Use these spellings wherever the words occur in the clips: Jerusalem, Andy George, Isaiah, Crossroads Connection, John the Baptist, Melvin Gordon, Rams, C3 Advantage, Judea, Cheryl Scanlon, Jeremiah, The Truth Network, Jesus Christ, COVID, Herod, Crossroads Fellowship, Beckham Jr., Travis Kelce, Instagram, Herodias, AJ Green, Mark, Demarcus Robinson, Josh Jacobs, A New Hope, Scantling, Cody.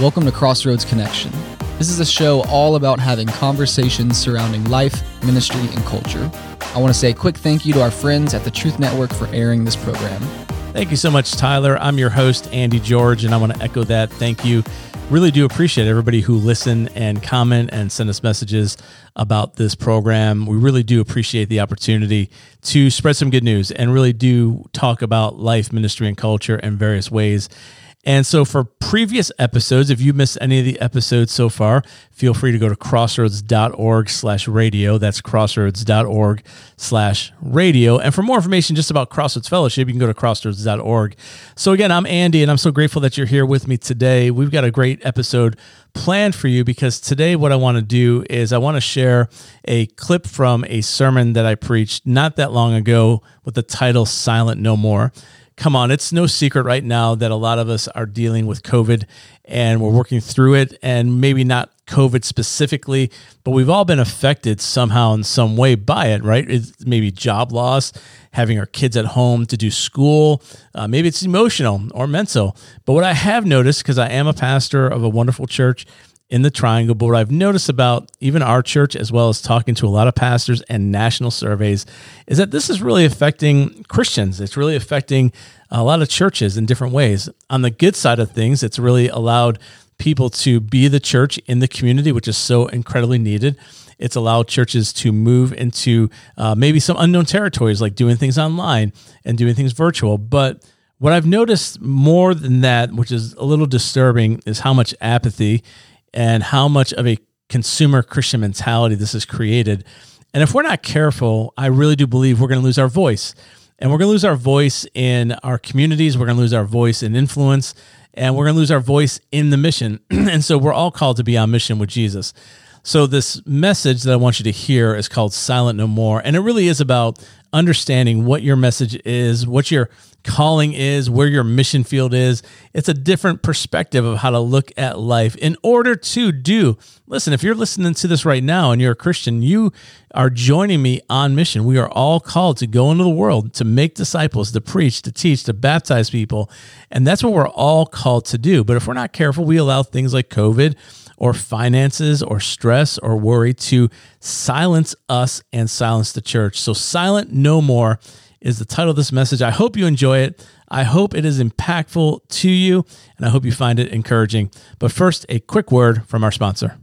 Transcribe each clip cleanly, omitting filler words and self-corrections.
Welcome to Crossroads Connection. This is a show all about having conversations surrounding life, ministry, and culture. I want to say a quick thank you to our friends at The Truth Network for airing this program. Thank you so much, Tyler. I'm your host, Andy George, and I want to echo that. Thank you. Really do appreciate everybody who listen and comment and send us messages about this program. We really do appreciate the opportunity to spread some good news and really do talk about life, ministry, and culture in various ways. And so for previous episodes, if you missed any of the episodes so far, feel free to go to crossroads.org/radio. That's crossroads.org/radio. And for more information just about Crossroads Fellowship, you can go to crossroads.org. So again, I'm Andy, and I'm so grateful that you're here with me today. We've got a great episode planned for you because today what I want to do is I want to share a clip from a sermon that I preached not that long ago with the title Silent No More. Come on, it's no secret right now that a lot of us are dealing with COVID and we're working through it, and maybe not COVID specifically, but we've all been affected somehow in some way by it, right? It's maybe job loss, having our kids at home to do school. Maybe it's emotional or mental. But what I have noticed, because I am a pastor of a wonderful church in the Triangle, but what I've noticed about even our church, as well as talking to a lot of pastors and national surveys, is that this is really affecting Christians. It's really affecting a lot of churches in different ways. On the good side of things, it's really allowed people to be the church in the community, which is so incredibly needed. It's allowed churches to move into maybe some unknown territories, like doing things online and doing things virtual. But what I've noticed more than that, which is a little disturbing, is how much apathy and how much of a consumer Christian mentality this has created. And if we're not careful, I really do believe we're going to lose our voice. And we're going to lose our voice in our communities. We're going to lose our voice in influence. And we're going to lose our voice in the mission. And so we're all called to be on mission with Jesus. So this message that I want you to hear is called Silent No More. And it really is about understanding what your message is, what your calling is, where your mission field is. It's a different perspective of how to look at life in order to do. Listen, if you're listening to this right now and you're a Christian, you are joining me on mission. We are all called to go into the world, to make disciples, to preach, to teach, to baptize people. And that's what we're all called to do. But if we're not careful, we allow things like COVID or finances or stress or worry to silence us and silence the church. So Silent No More is the title of this message. I hope you enjoy it. I hope it is impactful to you, and I hope you find it encouraging. But first, a quick word from our sponsor.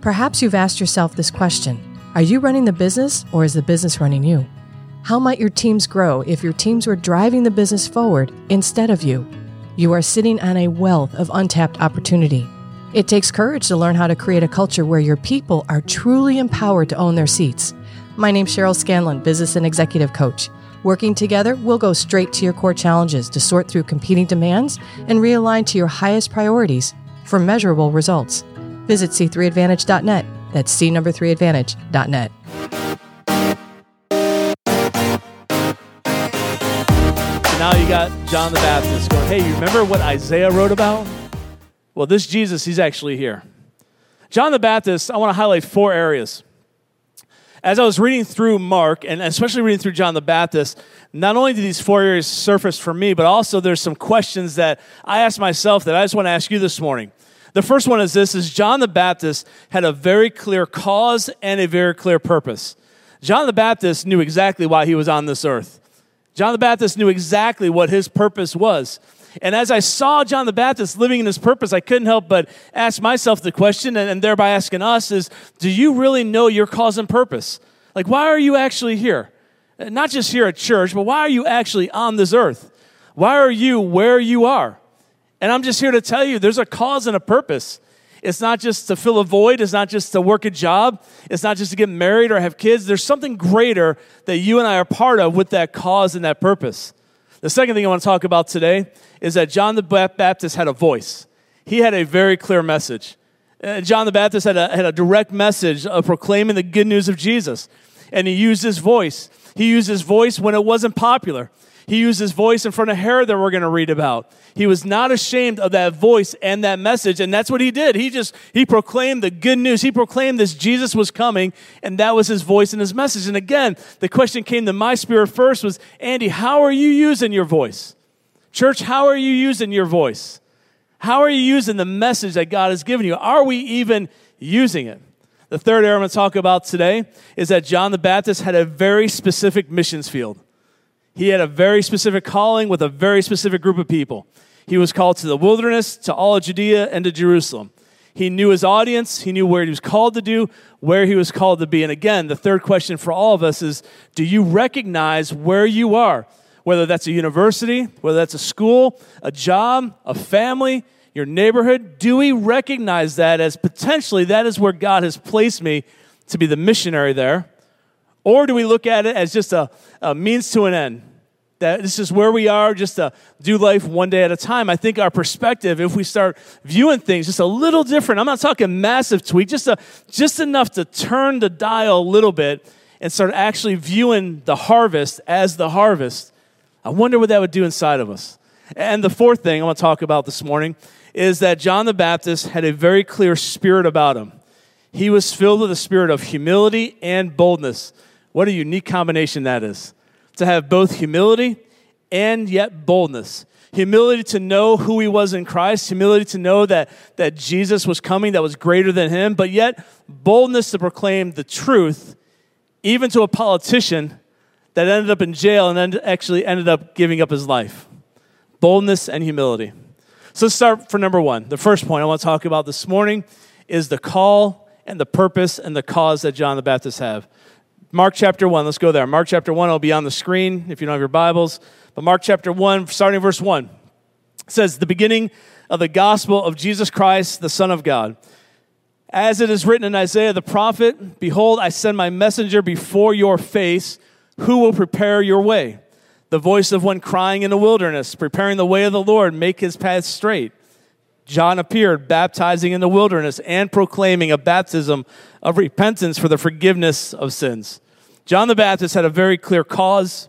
Perhaps you've asked yourself this question. Are you running the business, or is the business running you? How might your teams grow if your teams were driving the business forward instead of you? You are sitting on a wealth of untapped opportunity. It takes courage to learn how to create a culture where your people are truly empowered to own their seats. My name's Cheryl Scanlon, business and executive coach. Working together, we'll go straight to your core challenges to sort through competing demands and realign to your highest priorities for measurable results. Visit C3Advantage.net. That's C3Advantage.net. So now you got John the Baptist going, hey, you remember what Isaiah wrote about? Well, this Jesus, he's actually here. John the Baptist, I want to highlight four areas. As I was reading through Mark, and especially reading through John the Baptist, not only did these four areas surface for me, but also there's some questions that I asked myself that I just want to ask you this morning. The first one is this, is John the Baptist had a very clear cause and a very clear purpose. John the Baptist knew exactly why he was on this earth. John the Baptist knew exactly what his purpose was. And as I saw John the Baptist living in his purpose, I couldn't help but ask myself the question, and thereby asking us is, do you really know your cause and purpose? Like, why are you actually here? Not just here at church, but why are you actually on this earth? Why are you where you are? And I'm just here to tell you, there's a cause and a purpose. It's not just to fill a void. It's not just to work a job. It's not just to get married or have kids. There's something greater that you and I are part of with that cause and that purpose. The second thing I want to talk about today is that John the Baptist had a voice. He had a very clear message. John the Baptist had a direct message of proclaiming the good news of Jesus. And he used his voice. He used his voice when it wasn't popular. He used his voice in front of Herod that we're going to read about. He was not ashamed of that voice and that message, and that's what he did. He proclaimed the good news. He proclaimed this Jesus was coming, and that was his voice and his message. And again, the question came to my spirit first was, Andy, how are you using your voice? Church, how are you using your voice? How are you using the message that God has given you? Are we even using it? The third area I'm going to talk about today is that John the Baptist had a very specific missions field. He had a very specific calling with a very specific group of people. He was called to the wilderness, to all of Judea, and to Jerusalem. He knew his audience. He knew where he was called to do, where he was called to be. And again, the third question for all of us is, do you recognize where you are? Whether that's a university, whether that's a school, a job, a family, your neighborhood, do we recognize that as potentially that is where God has placed me to be the missionary there? Or do we look at it as just a means to an end? That this is where we are, just to do life one day at a time. I think our perspective, if we start viewing things just a little different, I'm not talking massive tweak, just enough to turn the dial a little bit and start actually viewing the harvest as the harvest. I wonder what that would do inside of us. And the fourth thing I want to talk about this morning is that John the Baptist had a very clear spirit about him. He was filled with a spirit of humility and boldness. What a unique combination that is, to have both humility and yet boldness. Humility to know who he was in Christ, humility to know that Jesus was coming, that was greater than him, but yet boldness to proclaim the truth, even to a politician that ended up in jail and then actually ended up giving up his life. Boldness and humility. So let's start for number one. The first point I want to talk about this morning is the call and the purpose and the cause that John the Baptist have. Mark chapter 1, let's go there. Mark chapter 1 will be on the screen if you don't have your Bibles. But Mark chapter 1, starting verse 1, says, "The beginning of the gospel of Jesus Christ, the Son of God. As it is written in Isaiah the prophet, behold, I send my messenger before your face, who will prepare your way? The voice of one crying in the wilderness, preparing the way of the Lord, make his path straight. John appeared, baptizing in the wilderness and proclaiming a baptism of repentance for the forgiveness of sins." John the Baptist had a very clear cause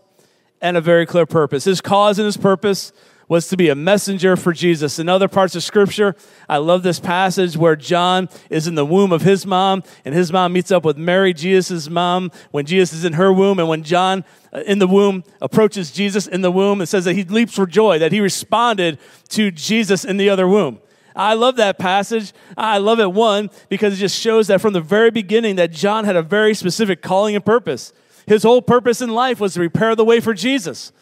and a very clear purpose. His cause and his purpose was to be a messenger for Jesus. In other parts of Scripture, I love this passage where John is in the womb of his mom, and his mom meets up with Mary, Jesus' mom, when Jesus is in her womb, and when John in the womb approaches Jesus in the womb, it says that he leaps for joy, that he responded to Jesus in the other womb. I love that passage. I love it, one, because it just shows that from the very beginning that John had a very specific calling and purpose. His whole purpose in life was to prepare the way for Jesus.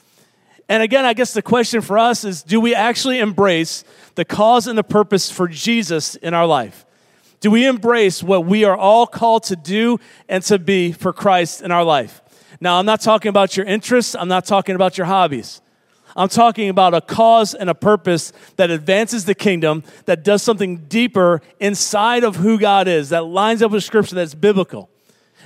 And again, I guess the question for us is, do we actually embrace the cause and the purpose for Jesus in our life? Do we embrace what we are all called to do and to be for Christ in our life? Now, I'm not talking about your interests. I'm not talking about your hobbies. I'm talking about a cause and a purpose that advances the kingdom, that does something deeper inside of who God is, that lines up with Scripture, that's biblical.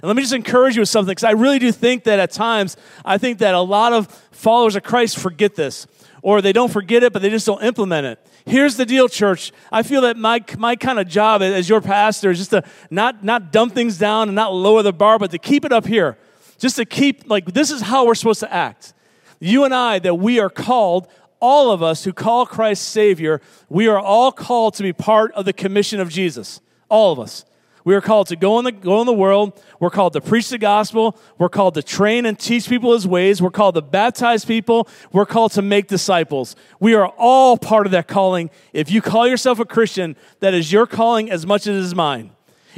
And let me just encourage you with something, because I really do think that at times, I think that a lot of followers of Christ forget this, or they don't forget it, but they just don't implement it. Here's the deal, church. I feel that my kind of job as your pastor is just to not dumb things down and not lower the bar, but to keep it up here, just to keep, like, this is how we're supposed to act. You and I, that we are called, all of us who call Christ Savior, we are all called to be part of the commission of Jesus, all of us. We are called to go in the world. We're called to preach the gospel. We're called to train and teach people his ways. We're called to baptize people. We're called to make disciples. We are all part of that calling. If you call yourself a Christian, that is your calling as much as it is mine.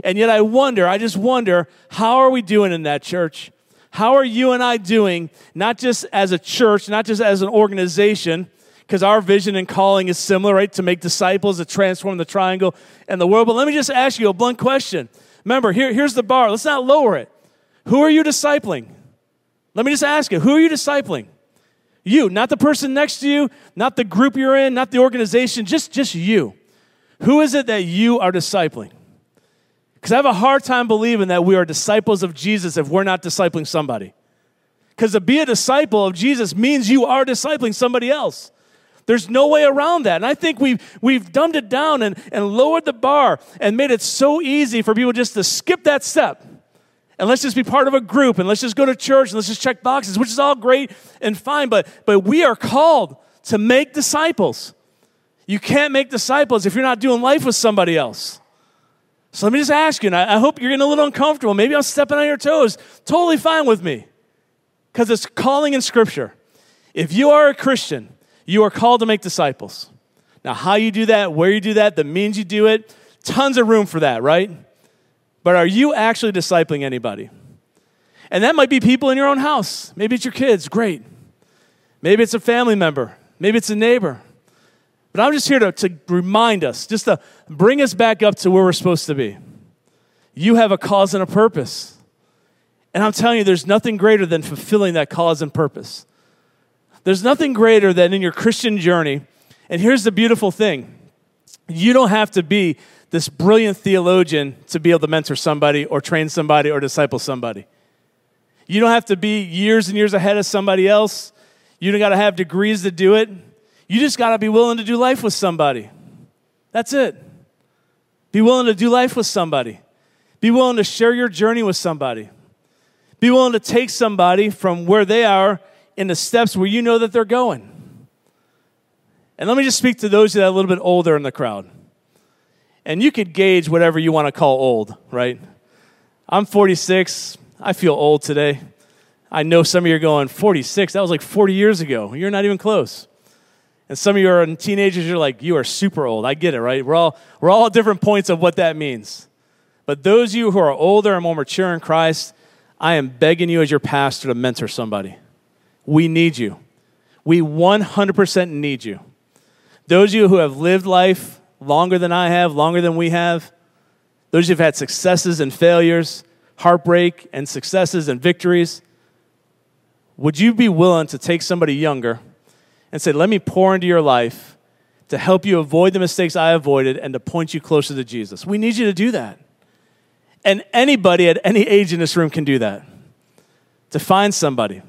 And yet I just wonder, how are we doing in that, church? How are you and I doing, not just as a church, not just as an organization, because our vision and calling is similar, right? To make disciples, to transform the triangle and the world. But let me just ask you a blunt question. Remember, here's the bar. Let's not lower it. Who are you discipling? Let me just ask you, who are you discipling? You, not the person next to you, not the group you're in, not the organization, just you. Who is it that you are discipling? Because I have a hard time believing that we are disciples of Jesus if we're not discipling somebody. Because to be a disciple of Jesus means you are discipling somebody else. There's no way around that. And I think we've dumbed it down and lowered the bar and made it so easy for people just to skip that step. And let's just be part of a group, and let's just go to church, and let's just check boxes, which is all great and fine, but we are called to make disciples. You can't make disciples if you're not doing life with somebody else. So let me just ask you, and I hope you're getting a little uncomfortable. Maybe I'm stepping on your toes. Totally fine with me, because it's calling in Scripture. If you are a Christian, you are called to make disciples. Now, how you do that, where you do that, the means you do it, tons of room for that, right? But are you actually discipling anybody? And that might be people in your own house. Maybe it's your kids. Great. Maybe it's a family member. Maybe it's a neighbor. But I'm just here to remind us, just to bring us back up to where we're supposed to be. You have a cause and a purpose. And I'm telling you, there's nothing greater than fulfilling that cause and purpose. There's nothing greater than in your Christian journey. And here's the beautiful thing. You don't have to be this brilliant theologian to be able to mentor somebody or train somebody or disciple somebody. You don't have to be years and years ahead of somebody else. You don't got to have degrees to do it. You just got to be willing to do life with somebody. That's it. Be willing to do life with somebody. Be willing to share your journey with somebody. Be willing to take somebody from where they are in the steps where you know that they're going. And let me just speak to those that are a little bit older in the crowd. And you could gauge whatever you want to call old, right? I'm 46. I feel old today. I know some of you are going, 46? That was like 40 years ago. You're not even close. And some of you are teenagers, you're like, you are super old. I get it, right? We're all at different points of what that means. But those of you who are older and more mature in Christ, I am begging you as your pastor to mentor somebody. We need you. We 100% need you. Those of you who have lived life longer than I have, longer than we have, those of you who have had successes and failures, heartbreak and successes and victories, would you be willing to take somebody younger and say, let me pour into your life to help you avoid the mistakes I avoided and to point you closer to Jesus? We need you to do that. And anybody at any age in this room can do that, to find somebody.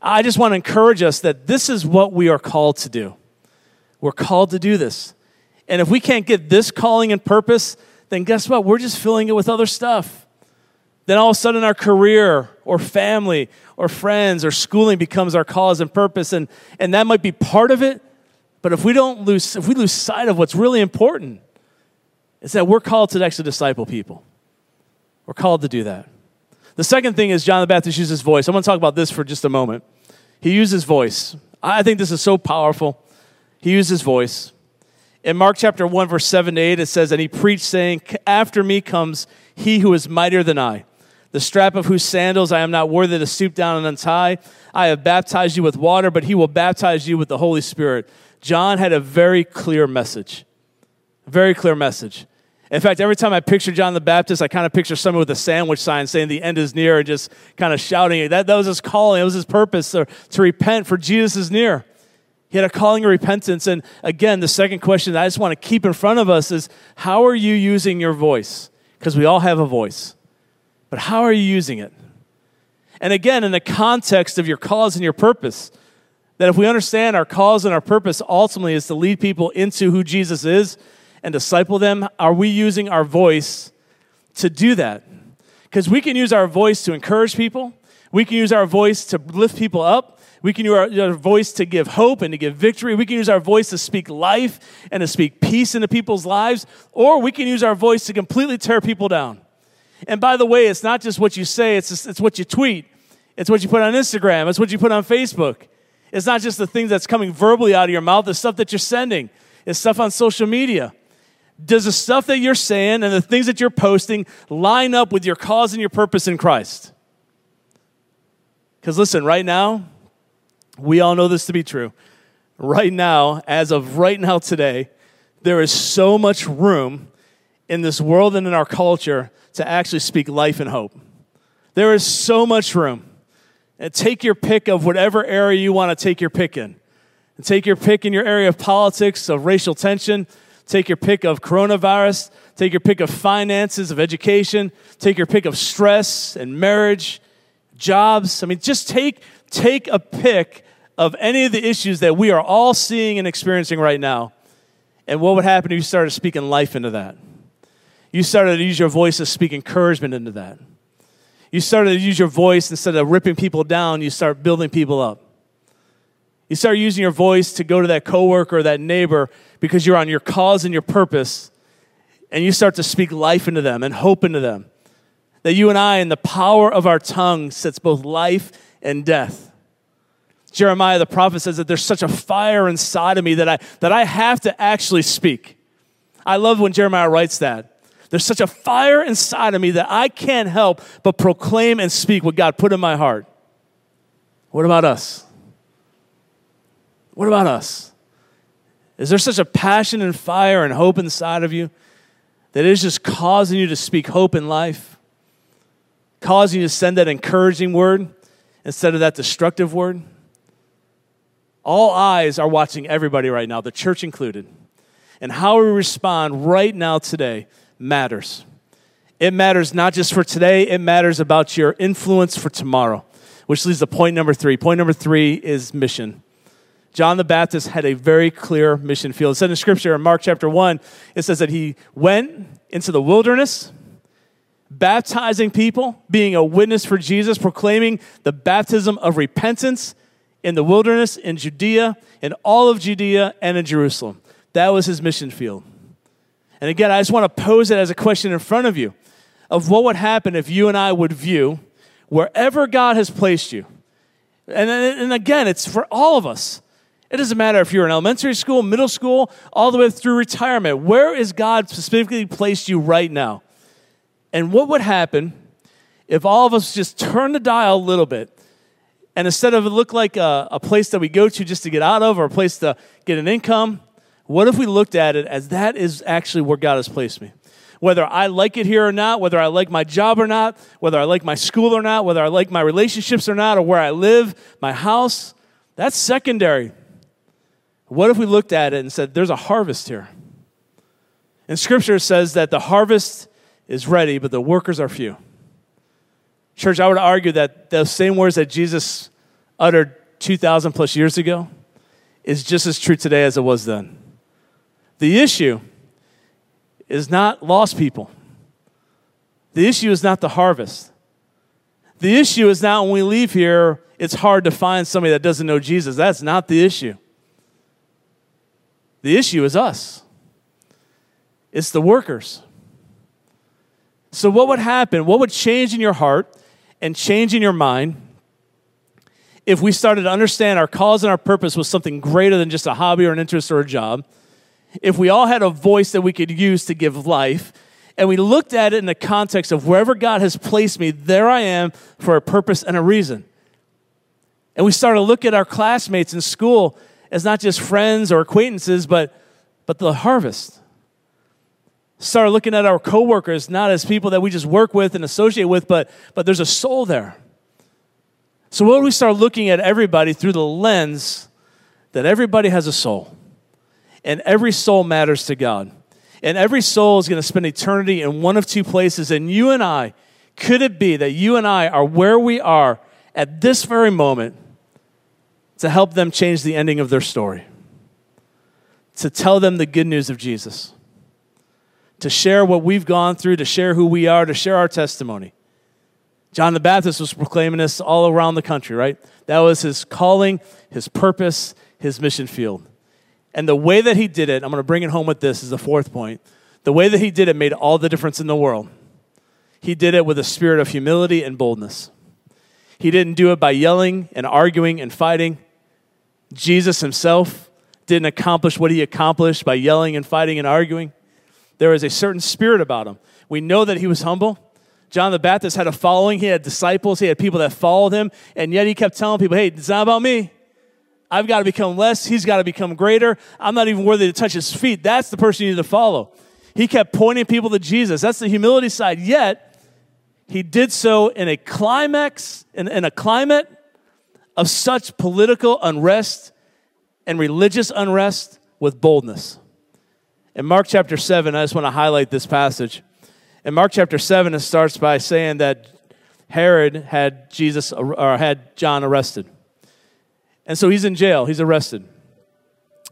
I just want to encourage us that this is what we are called to do. We're called to do this. And if we can't get this calling and purpose, then guess what? We're just filling it with other stuff. Then all of a sudden our career or family or friends or schooling becomes our cause and purpose. And that might be part of it. But if we lose sight of what's really important, it's that we're called to actually disciple people. We're called to do that. The second thing is John the Baptist uses voice. I want to talk about this for just a moment. He uses voice. I think this is so powerful. He uses voice. In Mark chapter 1, verse 7-8, it says, and he preached, saying, after me comes he who is mightier than I, the strap of whose sandals I am not worthy to stoop down and untie. I have baptized you with water, but he will baptize you with the Holy Spirit. John had a very clear message. Very clear message. In fact, every time I picture John the Baptist, I kind of picture someone with a sandwich sign saying the end is near and just kind of shouting. That was his calling. It was his purpose to repent, for Jesus is near. He had a calling of repentance. And again, the second question that I just want to keep in front of us is, how are you using your voice? Because we all have a voice. But how are you using it? And again, in the context of your cause and your purpose, that if we understand our cause and our purpose ultimately is to lead people into who Jesus is, and disciple them, are we using our voice to do that? Because we can use our voice to encourage people. We can use our voice to lift people up. We can use our voice to give hope and to give victory. We can use our voice to speak life and to speak peace into people's lives. Or we can use our voice to completely tear people down. And by the way, it's not just what you say, it's what you tweet. It's what you put on Instagram. It's what you put on Facebook. It's not just the things that's coming verbally out of your mouth. It's stuff that you're sending. It's stuff on social media. Does the stuff that you're saying and the things that you're posting line up with your cause and your purpose in Christ? Because listen, right now, we all know this to be true. Right now, as of right now today, there is so much room in this world and in our culture to actually speak life and hope. There is so much room. And take your pick of whatever area you want to take your pick in. And take your pick in your area of politics, of racial tension. Take your pick of coronavirus, take your pick of finances, of education, take your pick of stress and marriage, jobs. I mean, just take a pick of any of the issues that we are all seeing and experiencing right now. And what would happen if you started speaking life into that? You started to use your voice to speak encouragement into that. You started to use your voice, instead of ripping people down, you start building people up. You start using your voice to go to that coworker or that neighbor because you're on your cause and your purpose, and you start to speak life into them and hope into them. That you and I, in the power of our tongue, sets both life and death. Jeremiah the prophet says that there's such a fire inside of me that I have to actually speak. I love when Jeremiah writes that. There's such a fire inside of me that I can't help but proclaim and speak what God put in my heart. What about us? What about us? Is there such a passion and fire and hope inside of you that it is just causing you to speak hope in life, causing you to send that encouraging word instead of that destructive word? All eyes are watching everybody right now, the church included. And how we respond right now today matters. It matters not just for today, it matters about your influence for tomorrow, which leads to point number three. Point number three is mission. John the Baptist had a very clear mission field. It said in Scripture in Mark chapter 1, it says that he went into the wilderness, baptizing people, being a witness for Jesus, proclaiming the baptism of repentance in the wilderness, in Judea, in all of Judea, and in Jerusalem. That was his mission field. And again, I just want to pose it as a question in front of you of what would happen if you and I would view wherever God has placed you. And again, it's for all of us. It doesn't matter if you're in elementary school, middle school, all the way through retirement. Where is God specifically placed you right now? And what would happen if all of us just turn the dial a little bit, and instead of it look like a place that we go to just to get out of or a place to get an income, what if we looked at it as that is actually where God has placed me? Whether I like it here or not, whether I like my job or not, whether I like my school or not, whether I like my relationships or not, or where I live, my house, that's secondary. What if we looked at it and said, there's a harvest here? And Scripture says that the harvest is ready, but the workers are few. Church, I would argue that those same words that Jesus uttered 2,000 plus years ago is just as true today as it was then. The issue is not lost people. The issue is not the harvest. The issue is not when we leave here, it's hard to find somebody that doesn't know Jesus. That's not the issue. The issue is us. It's the workers. So what would happen? What would change in your heart and change in your mind if we started to understand our cause and our purpose was something greater than just a hobby or an interest or a job? If we all had a voice that we could use to give life, and we looked at it in the context of wherever God has placed me, there I am for a purpose and a reason. And we started to look at our classmates in school as not just friends or acquaintances, but the harvest. Start looking at our coworkers not as people that we just work with and associate with, but there's a soul there. So what do we start looking at everybody through the lens that everybody has a soul, and every soul matters to God, and every soul is going to spend eternity in one of two places, and you and I, could it be that you and I are where we are at this very moment to help them change the ending of their story, to tell them the good news of Jesus, to share what we've gone through, to share who we are, to share our testimony. John the Baptist was proclaiming this all around the country, right? That was his calling, his purpose, his mission field. And the way that he did it, I'm going to bring it home with this, is the fourth point. The way that he did it made all the difference in the world. He did it with a spirit of humility and boldness. He didn't do it by yelling and arguing and fighting. Jesus himself didn't accomplish what he accomplished by yelling and fighting and arguing. There is a certain spirit about him. We know that he was humble. John the Baptist had a following. He had disciples. He had people that followed him. And yet he kept telling people, hey, it's not about me. I've got to become less. He's got to become greater. I'm not even worthy to touch his feet. That's the person you need to follow. He kept pointing people to Jesus. That's the humility side. Yet he did so in a climax, in a climate of such political unrest and religious unrest with boldness. In Mark chapter 7, I just want to highlight this passage. In Mark chapter 7, it starts by saying that Herod had Jesus or had John arrested. And so he's in jail. He's arrested.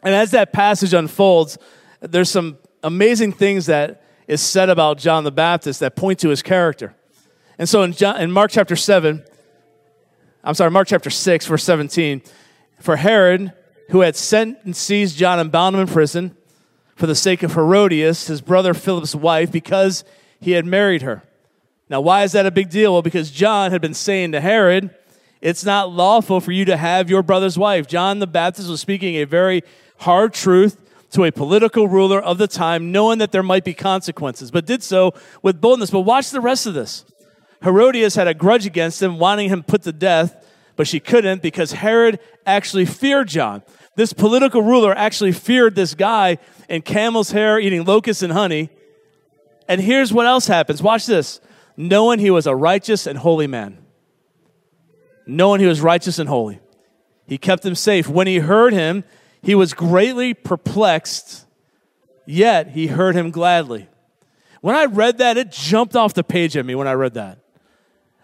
And as that passage unfolds, there's some amazing things that is said about John the Baptist that point to his character. And so Mark chapter 6, verse 17, for Herod, who had sent and seized John and bound him in prison, for the sake of Herodias, his brother Philip's wife, because he had married her. Now, why is that a big deal? Well, because John had been saying to Herod, It's not lawful for you to have your brother's wife. John the Baptist was speaking a very hard truth to a political ruler of the time, knowing that there might be consequences, but did so with boldness. But watch the rest of this. Herodias had a grudge against him, wanting him put to death, but she couldn't because Herod actually feared John. This political ruler actually feared this guy in camel's hair, eating locusts and honey. And here's what else happens. Watch this. Knowing he was a righteous and holy man. Knowing he was righteous and holy. He kept him safe. When he heard him, he was greatly perplexed, yet he heard him gladly. When I read that, it jumped off the page at me when I read that.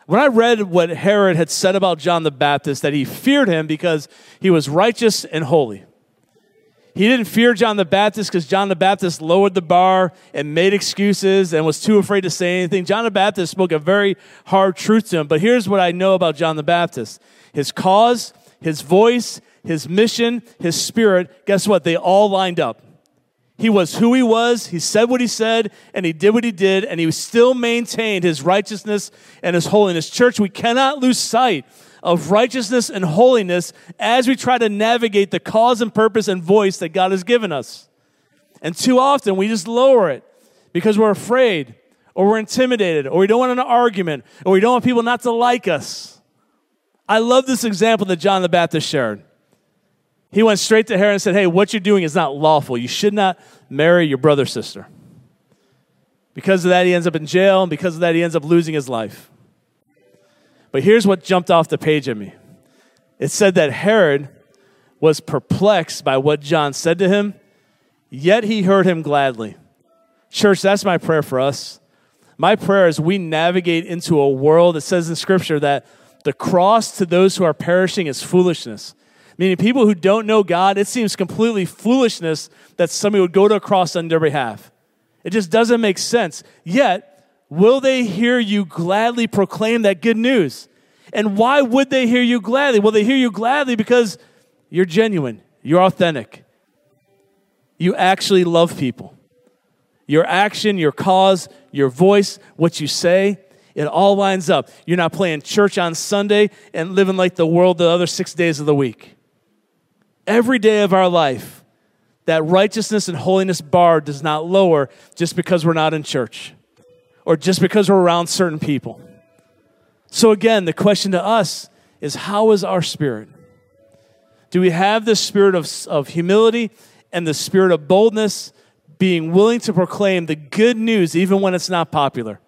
When I read what Herod had said about John the Baptist, that he feared him because he was righteous and holy. He didn't fear John the Baptist because John the Baptist lowered the bar and made excuses and was too afraid to say anything. John the Baptist spoke a very hard truth to him. But here's what I know about John the Baptist. His cause, his voice, his mission, his spirit, guess what? They all lined up. He was who he was, he said what he said, and he did what he did, and he still maintained his righteousness and his holiness. Church, we cannot lose sight of righteousness and holiness as we try to navigate the cause and purpose and voice that God has given us. And too often, we just lower it because we're afraid, or we're intimidated, or we don't want an argument, or we don't want people not to like us. I love this example that John the Baptist shared. He went straight to Herod and said, hey, what you're doing is not lawful. You should not marry your brother's sister. Because of that, he ends up in jail, and because of that, he ends up losing his life. But here's what jumped off the page at me. It said that Herod was perplexed by what John said to him, yet he heard him gladly. Church, that's my prayer for us. My prayer is we navigate into a world that says in Scripture that the cross to those who are perishing is foolishness. Meaning people who don't know God, it seems completely foolishness that somebody would go to a cross on their behalf. It just doesn't make sense. Yet, will they hear you gladly proclaim that good news? And why would they hear you gladly? Well, they hear you gladly because you're genuine. You're authentic. You actually love people. Your action, your cause, your voice, what you say, it all lines up. You're not playing church on Sunday and living like the world the other 6 days of the week. Every day of our life, that righteousness and holiness bar does not lower just because we're not in church or just because we're around certain people. So again, the question to us is, how is our spirit? Do we have the spirit of humility and the spirit of boldness, being willing to proclaim the good news even when it's not popular,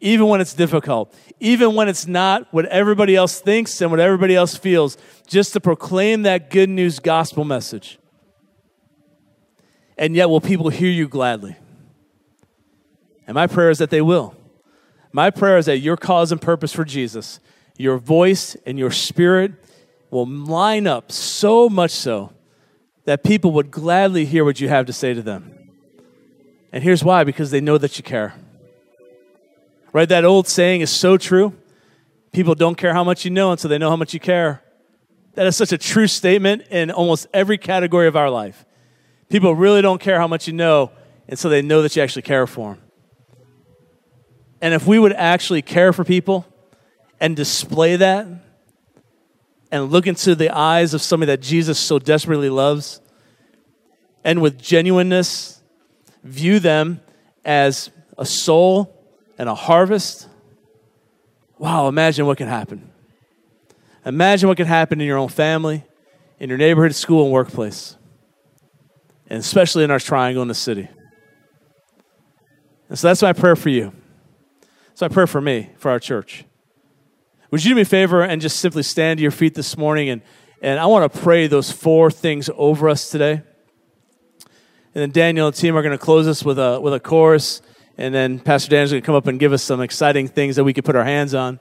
even when it's difficult, even when it's not what everybody else thinks and what everybody else feels, just to proclaim that good news gospel message? And yet, will people hear you gladly? And my prayer is that they will. My prayer is that your cause and purpose for Jesus, your voice and your spirit will line up so much so that people would gladly hear what you have to say to them. And here's why, because they know that you care. Right, that old saying is so true. People don't care how much you know until they know how much you care. That is such a true statement in almost every category of our life. People really don't care how much you know until they know that you actually care for them. And if we would actually care for people and display that and look into the eyes of somebody that Jesus so desperately loves and with genuineness view them as a soul and a harvest, wow, imagine what can happen. Imagine what can happen in your own family, in your neighborhood, school, and workplace, and especially in our triangle in the city. And so that's my prayer for you. That's my prayer for me, for our church. Would you do me a favor and just simply stand to your feet this morning, and I want to pray those four things over us today. And then Daniel and the team are going to close us with a chorus. And then Pastor Dan's going to come up and give us some exciting things that we can put our hands on.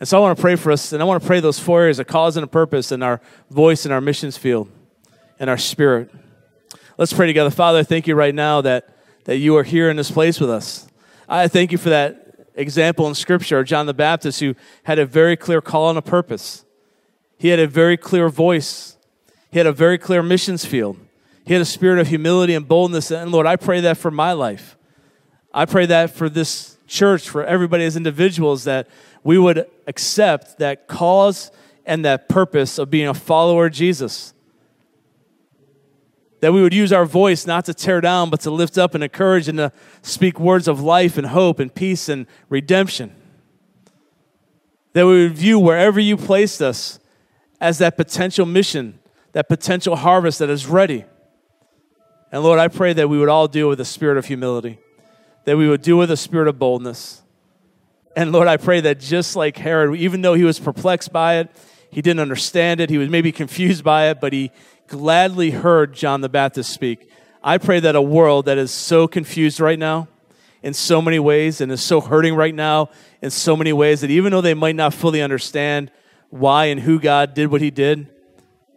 And so I want to pray for us, and I want to pray those 4 areas, a cause and a purpose, and our voice and our missions field, and our spirit. Let's pray together. Father, I thank you right now that you are here in this place with us. I thank you for that example in Scripture of John the Baptist, who had a very clear call and a purpose. He had a very clear voice. He had a very clear missions field. He had a spirit of humility and boldness. And Lord, I pray that for my life. I pray that for this church, for everybody as individuals, that we would accept that cause and that purpose of being a follower of Jesus. That we would use our voice not to tear down, but to lift up and encourage and to speak words of life and hope and peace and redemption. That we would view wherever you placed us as that potential mission, that potential harvest that is ready. And Lord, I pray that we would all do it with a spirit of humility, that we would do it with a spirit of boldness. And Lord, I pray that just like Herod, even though he was perplexed by it, he didn't understand it, he was maybe confused by it, but he gladly heard John the Baptist speak. I pray that a world that is so confused right now in so many ways and is so hurting right now in so many ways that even though they might not fully understand why and who God did what he did,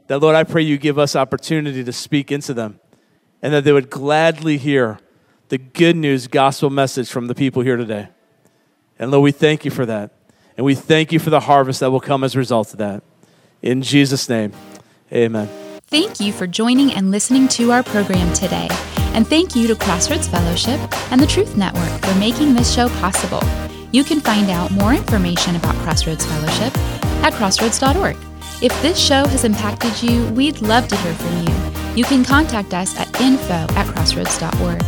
that Lord, I pray you give us opportunity to speak into them and that they would gladly hear the good news gospel message from the people here today. And Lord, we thank you for that. And we thank you for the harvest that will come as a result of that. In Jesus' name, amen. Thank you for joining and listening to our program today. And thank you to Crossroads Fellowship and the Truth Network for making this show possible. You can find out more information about Crossroads Fellowship at crossroads.org. If this show has impacted you, we'd love to hear from you. You can contact us at info@crossroads.org.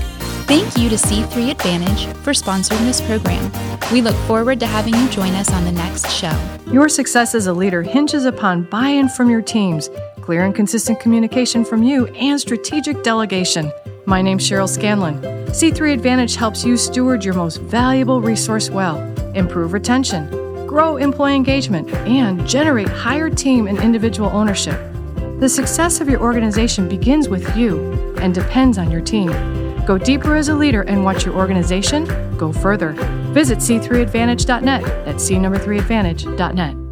Thank you to C3 Advantage for sponsoring this program. We look forward to having you join us on the next show. Your success as a leader hinges upon buy-in from your teams, clear and consistent communication from you, and strategic delegation. My name's Cheryl Scanlon. C3 Advantage helps you steward your most valuable resource well, improve retention, grow employee engagement, and generate higher team and individual ownership. The success of your organization begins with you and depends on your team. Go deeper as a leader and watch your organization go further. Visit c3advantage.net. That's C3advantage.net.